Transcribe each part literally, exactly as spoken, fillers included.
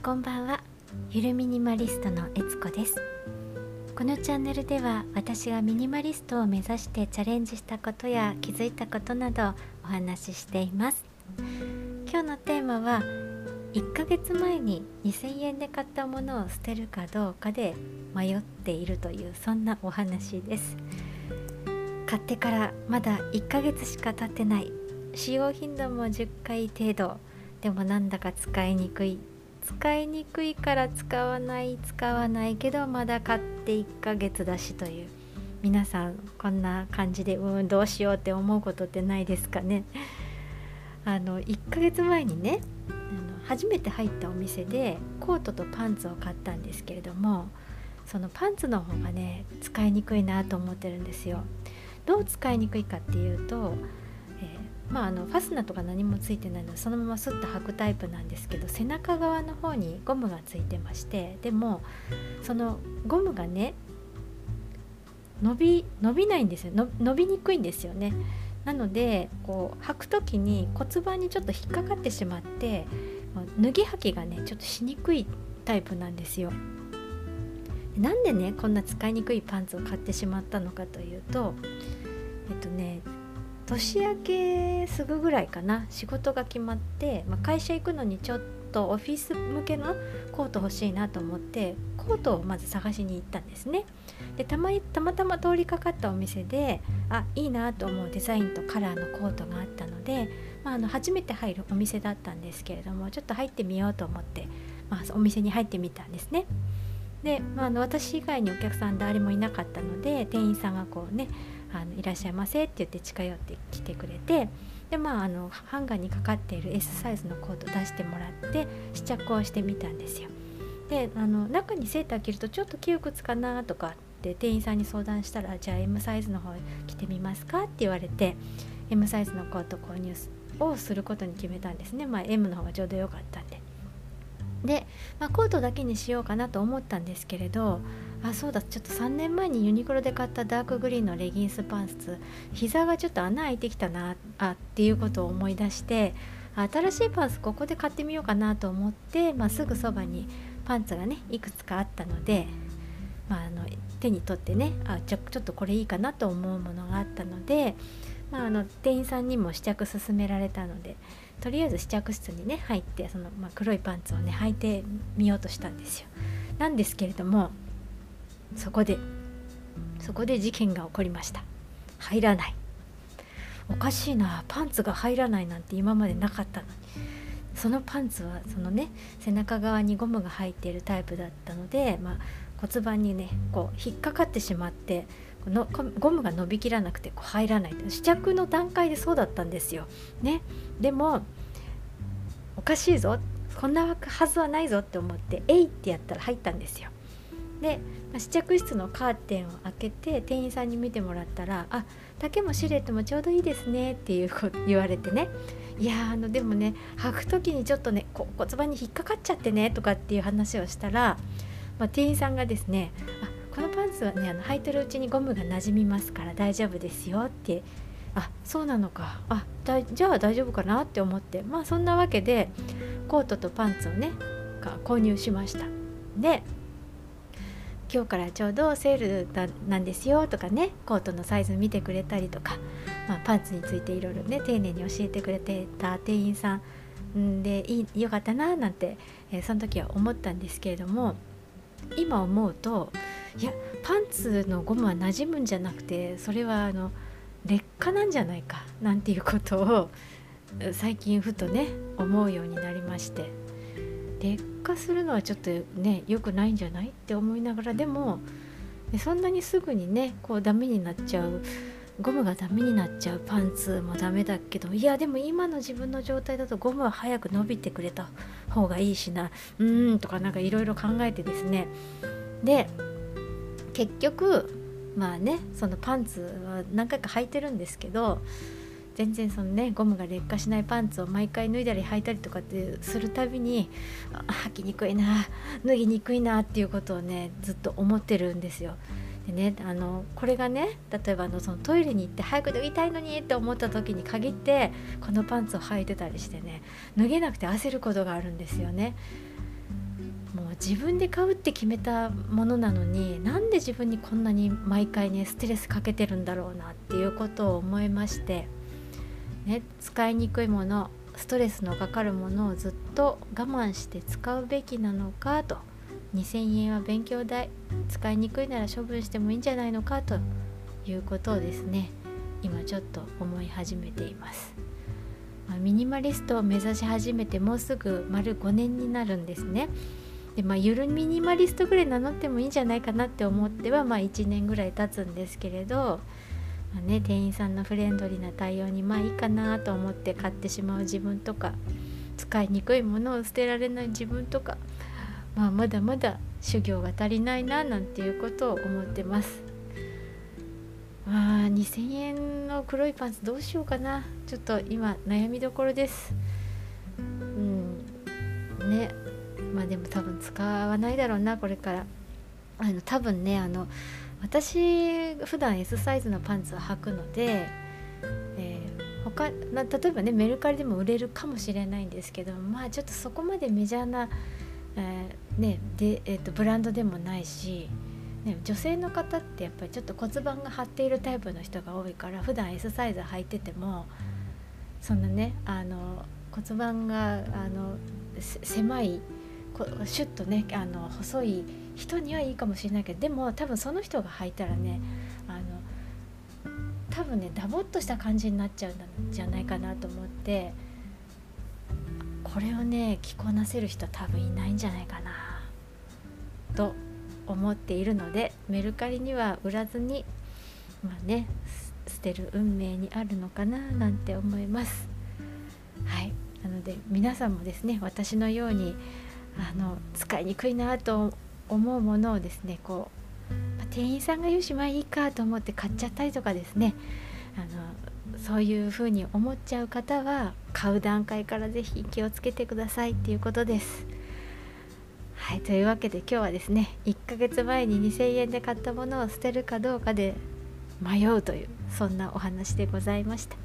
こんばんは。ゆるミニマリストのえつこです。このチャンネルでは、私がミニマリストを目指してチャレンジしたことや気づいたことなどお話ししています。今日のテーマは、いっかげつまえににせんえんで買ったものを捨てるかどうかで迷っているという、そんなお話です。買ってからまだいっかげつしか経ってない、使用頻度もじゅっかい程度、でもなんだか使いにくい使いにくいから使わない使わないけど、まだ買っていっかげつだしという、皆さんこんな感じで、うん、どうしようって思うことってないですかね。あのいっかげつまえにね、あの初めて入ったお店でコートとパンツを買ったんですけれども、そのパンツの方がね、使いにくいなと思ってるんですよ。どう使いにくいかっていうと、まあ、あのファスナーとか何もついてないので、そのままスッと履くタイプなんですけど、背中側の方にゴムがついてまして、でもそのゴムがね、伸び伸びないんですよ。の伸びにくいんですよね。なのでこう履くときに骨盤にちょっと引っかかってしまって、脱ぎ履きがねちょっとしにくいタイプなんですよ。なんでね、こんな使いにくいパンツを買ってしまったのかというと、えっとね年明けすぐぐらいかな、仕事が決まって、まあ、会社行くのにちょっとオフィス向けのコート欲しいなと思って、コートをまず探しに行ったんですね。でたま、たまたま通りかかったお店で、あ、いいなと思うデザインとカラーのコートがあったので、まあ、あの初めて入るお店だったんですけれども、ちょっと入ってみようと思って、まあ、お店に入ってみたんですね。で、まあ、あの私以外にお客さん誰もいなかったので、店員さんがこうね、あのいらっしゃいませって言って近寄ってきてくれて、で、まあ、あのハンガーにかかっている S サイズのコート出してもらって試着をしてみたんですよ。で、あの中にセーター着るとちょっと窮屈かなとかって店員さんに相談したら、じゃあ エム サイズの方着てみますかって言われて、 エム サイズのコート購入をすることに決めたんですね。まあ、エム の方がちょうど良かったんで。で、まあ、コートだけにしようかなと思ったんですけれど、あ、そうだ、ちょっとさんねんまえにユニクロで買ったダークグリーンのレギンスパンツ、膝がちょっと穴開いてきたなあっていうことを思い出して、新しいパンツここで買ってみようかなと思って、まあ、すぐそばにパンツがねいくつかあったので、まあ、あの手に取ってね、あ、ちょ、ちょっとこれいいかなと思うものがあったので、まあ、あの店員さんにも試着勧められたので、とりあえず試着室にね入って、その、まあ、黒いパンツをね履いてみようとしたんですよ。なんですけれども、そこでそこで事件が起こりました。入らない、おかしいな、パンツが入らないなんて今までなかったのに、そのパンツはそのね、背中側にゴムが入っているタイプだったので、まあ、骨盤にねこう引っかかってしまって、のゴムが伸びきらなくてこう入らない、試着の段階でそうだったんですよ、ね、でもおかしいぞ、こんなはずはないぞって思って、えいってやったら入ったんですよ。で、試着室のカーテンを開けて店員さんに見てもらったら、あ、丈もシルエットもちょうどいいですねっていうこと言われてね、いや、あのでもね、履く時にちょっとねこ骨盤に引っかかっちゃってねとかっていう話をしたら、まあ、店員さんがですね、あ、このパンツはね、あの履いてるうちにゴムがなじみますから大丈夫ですよって、あ、そうなのか、あ、だじゃあ大丈夫かなって思って、まあそんなわけでコートとパンツをね購入しました。で、今日からちょうどセールなんですよとかね、コートのサイズ見てくれたりとか、まあ、パンツについていろいろね丁寧に教えてくれてた店員さんでいいよかったななんて、えー、その時は思ったんですけれども、今思うと、いや、パンツのゴムは馴染むんじゃなくて、それはあの劣化なんじゃないかなんていうことを最近ふとね思うようになりまして、劣化するのはちょっとね良くないんじゃないって思いながら、でもそんなにすぐにねこうダメになっちゃう、ゴムがダメになっちゃうパンツもダメだけど、いや、でも今の自分の状態だとゴムは早く伸びてくれた方がいいしな、うーんとかなんかいろいろ考えてですね、で結局まあね、そのパンツは何回か履いてるんですけど、全然そのねゴムが劣化しないパンツを毎回脱いだり履いたりとかってするたびに、履きにくいな、脱ぎにくいなっていうことをねずっと思ってるんですよ。でね、あのこれがね、例えばのそのトイレに行って早く脱ぎたいのにって思った時に限ってこのパンツを履いてたりしてね、脱げなくて焦ることがあるんですよね。もう自分で買うって決めたものなのに、なんで自分にこんなに毎回ねストレスかけてるんだろうなっていうことを思いまして、ね、使いにくいもの、ストレスのかかるものをずっと我慢して使うべきなのかと、にせんえんは勉強代、使いにくいなら処分してもいいんじゃないのかということをですね、今ちょっと思い始めています。まあ、ミニマリストを目指し始めてもうすぐ丸ごねんになるんですね。で、まあ、ゆるミニマリストぐらい名乗ってもいいんじゃないかなって思っては、まあ、いちねんぐらい経つんですけれど、まあね、店員さんのフレンドリーな対応にまあいいかなと思って買ってしまう自分とか、使いにくいものを捨てられない自分とか、まあ、まだまだ修行が足りないななんていうことを思ってます。まあ、にせんえんの黒いパンツどうしようかな、ちょっと今悩みどころです。うんね、まあでも多分使わないだろうなこれから。あの多分ね、あの私普段 S サイズのパンツを履くので、えー、他な例えばねメルカリでも売れるかもしれないんですけど、まあちょっとそこまでメジャーな、えーねでえー、とブランドでもないし、ね、女性の方ってやっぱりちょっと骨盤が張っているタイプの人が多いから、普段 S サイズ履いててもそんなね、あの骨盤があの狭いシュッとね、あの細い人にはいいかもしれないけど、でも多分その人が履いたらね、あの多分ねダボっとした感じになっちゃうんじゃないかなと思って、これをね着こなせる人は多分いないんじゃないかなと思っているので、メルカリには売らずに、まあね、捨てる運命にあるのかななんて思います。はい、なので皆さんもですね、私のようにあの使いにくいなと思うものをですね、こう、まあ、店員さんが言うしまあいいかと思って買っちゃったりとかですね、あのそういうふうに思っちゃう方は買う段階からぜひ気をつけてくださいっていうことです。はい、というわけで今日はですね、いっかげつまえににせんえんで買ったものを捨てるかどうかで迷うという、そんなお話でございました。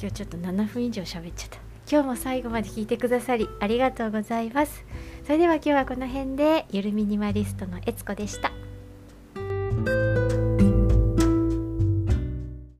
今日ちょっとななふん以上喋っちゃった。今日も最後まで聞いてくださりありがとうございます。それでは今日はこの辺で、ゆるミニマリストのえつこでした。